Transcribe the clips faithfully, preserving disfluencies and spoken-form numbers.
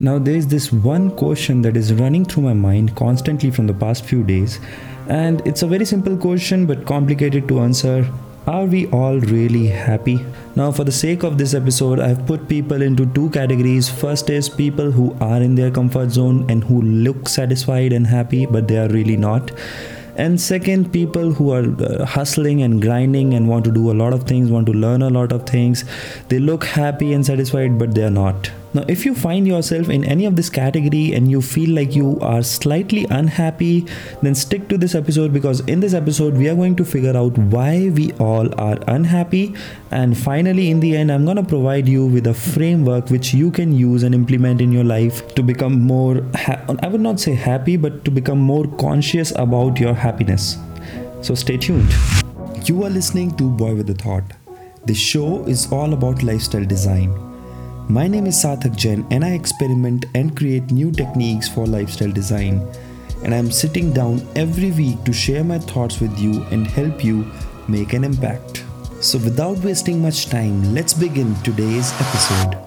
Now there is this one question that is running through my mind constantly from the past few days, and it's a very simple question but complicated to answer. Are we all really happy? Now for the sake of this episode, I've put people into two categories. First is people who are in their comfort zone and who look satisfied and happy but they are really not. And second, people who are uh, hustling and grinding and want to do a lot of things, want to learn a lot of things. They look happy and satisfied, but they are not. Now, if you find yourself in any of this category and you feel like you are slightly unhappy, then stick to this episode, because in this episode, we are going to figure out why we all are unhappy. And finally, in the end, I'm going to provide you with a framework which you can use and implement in your life to become more, ha- I would not say happy, but to become more conscious about your happiness. So stay tuned. You are listening to Boy With A Thought. This show is all about lifestyle design. My name is Satak Jain and I experiment and create new techniques for lifestyle design, and I am sitting down every week to share my thoughts with you and help you make an impact. So without wasting much time, let's begin today's episode.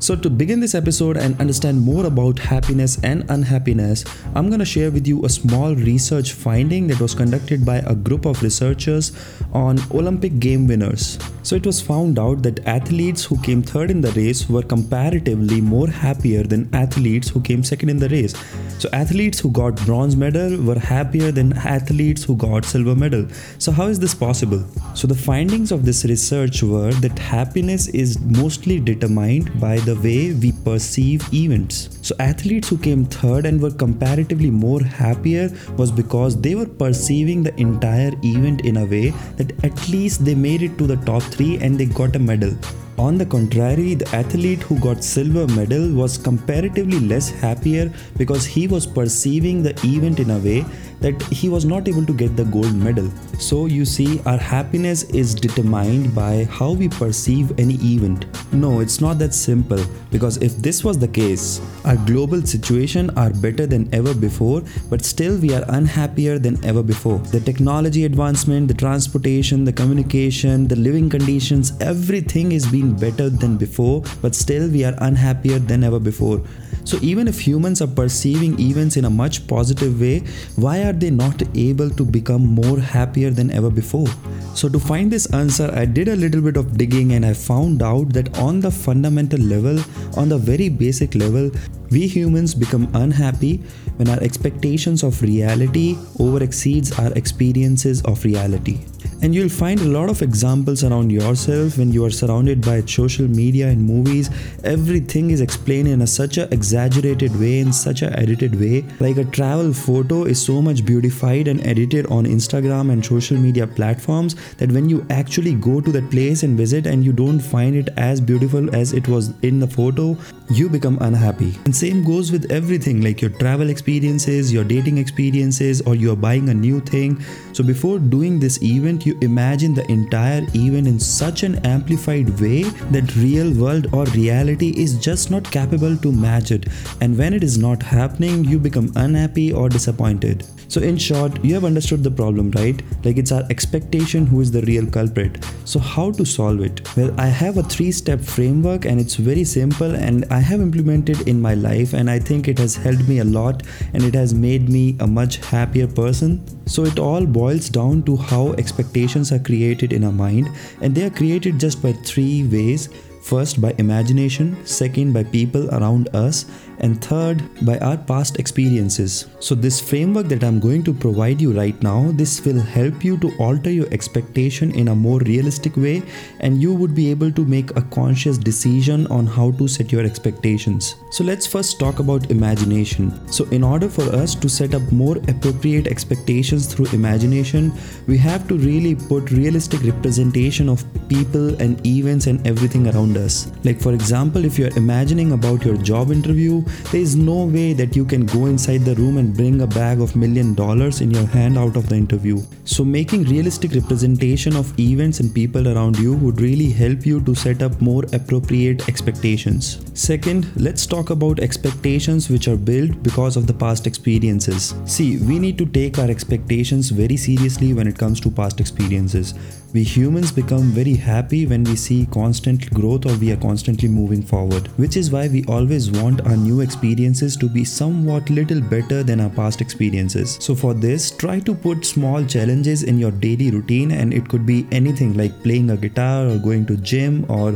So to begin this episode and understand more about happiness and unhappiness, I'm going to share with you a small research finding that was conducted by a group of researchers on Olympic game winners. So it was found out that athletes who came third in the race were comparatively more happier than athletes who came second in the race. So athletes who got bronze medal were happier than athletes who got silver medal. So how is this possible? So the findings of this research were that happiness is mostly determined by the way we perceive events. So athletes who came third and were comparatively more happier was because they were perceiving the entire event in a way that at least they made it to the top three and they got a medal. On the contrary, the athlete who got silver medal was comparatively less happier because he was perceiving the event in a way that he was not able to get the gold medal. So you see, our happiness is determined by how we perceive any event. No, it's not that simple, because if this was the case, our global situation are better than ever before, but still we are unhappier than ever before. The technology advancement, the transportation, the communication, the living conditions, everything is being better than before, but still we are unhappier than ever before. So even if humans are perceiving events in a much positive way, why are they not able to become more happier than ever before? So to find this answer, I did a little bit of digging and I found out that on the fundamental level, on the very basic level, we humans become unhappy when our expectations of reality overexceeds our experiences of reality. And you'll find a lot of examples around yourself when you are surrounded by social media and movies. Everything is explained in a, such an exaggerated way, in such an edited way. Like a travel photo is so much beautified and edited on Instagram and social media platforms that when you actually go to that place and visit and you don't find it as beautiful as it was in the photo, you become unhappy. And same goes with everything, like your travel experiences, your dating experiences, or you're buying a new thing. So before doing this event, you imagine the entire event in such an amplified way that real world or reality is just not capable to match it, and when it is not happening, you become unhappy or disappointed. So in short, you have understood the problem, right? Like, it's our expectation who is the real culprit. So how to solve it? Well, I have a three-step framework and it's very simple, and I have implemented in my life and I think it has helped me a lot and it has made me a much happier person. So it all boils down to how expectations are created in our mind, and they are created just by three ways. First, by imagination, second, by people around us, and third, by our past experiences. So this framework that I'm going to provide you right now, this will help you to alter your expectation in a more realistic way, and you would be able to make a conscious decision on how to set your expectations. So let's first talk about imagination. So in order for us to set up more appropriate expectations through imagination, we have to really put realistic representation of people and events and everything around us. Like for example, if you're imagining about your job interview, There is no way that you can go inside the room and bring a bag of million dollars in your hand out of the interview. So making realistic representation of events and people around you would really help you to set up more appropriate expectations. Second, let's talk about expectations which are built because of the past experiences. See, we need to take our expectations very seriously when it comes to past experiences. We humans become very happy when we see constant growth or we are constantly moving forward, which is why we always want our new experiences to be somewhat little better than our past experiences. So for this, try to put small challenges in your daily routine, and it could be anything like playing a guitar or going to gym or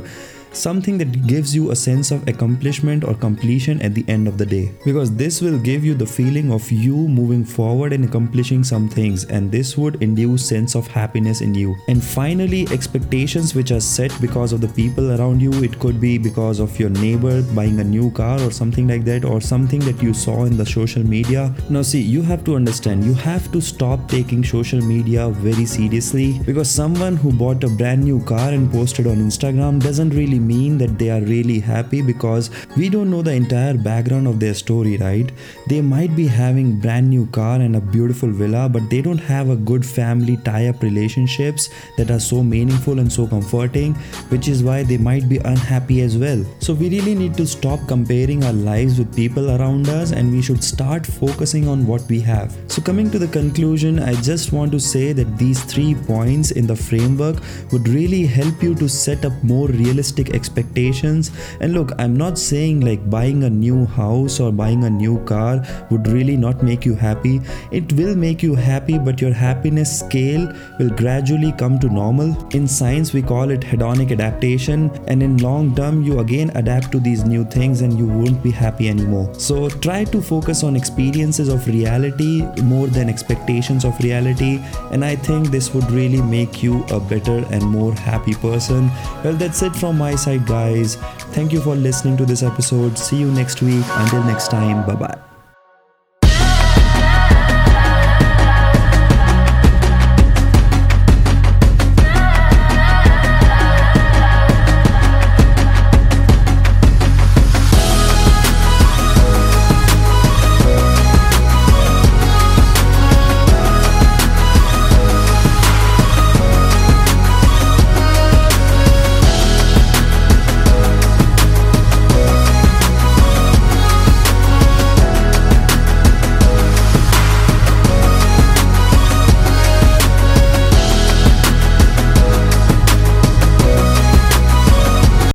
something that gives you a sense of accomplishment or completion at the end of the day, because this will give you the feeling of you moving forward and accomplishing some things, and this would induce sense of happiness in you. And finally, expectations which are set because of the people around you. It could be because of your neighbor buying a new car or something like that, or something that you saw in the social media. Now see, you have to understand, you have to stop taking social media very seriously, because someone who bought a brand new car and posted on Instagram doesn't really mean that they are really happy, because we don't know the entire background of their story, right? They might be having brand new car and a beautiful villa, but they don't have a good family tie-up relationships that are so meaningful and so comforting, which is why they might be unhappy as well. So we really need to stop comparing our lives with people around us, and we should start focusing on what we have. So coming to the conclusion, I just want to say that these three points in the framework would really help you to set up more realistic expectations. And look, I'm not saying like buying a new house or buying a new car would really not make you happy. It will make you happy, but your happiness scale will gradually come to normal. In science, we call it hedonic adaptation, and in long term you again adapt to these new things and you won't be happy anymore. So try to focus on experiences of reality more than expectations of reality, and I think this would really make you a better and more happy person. Well, that's it from my side, guys. Thank you for listening to this episode. See you next week. Until next time, bye bye.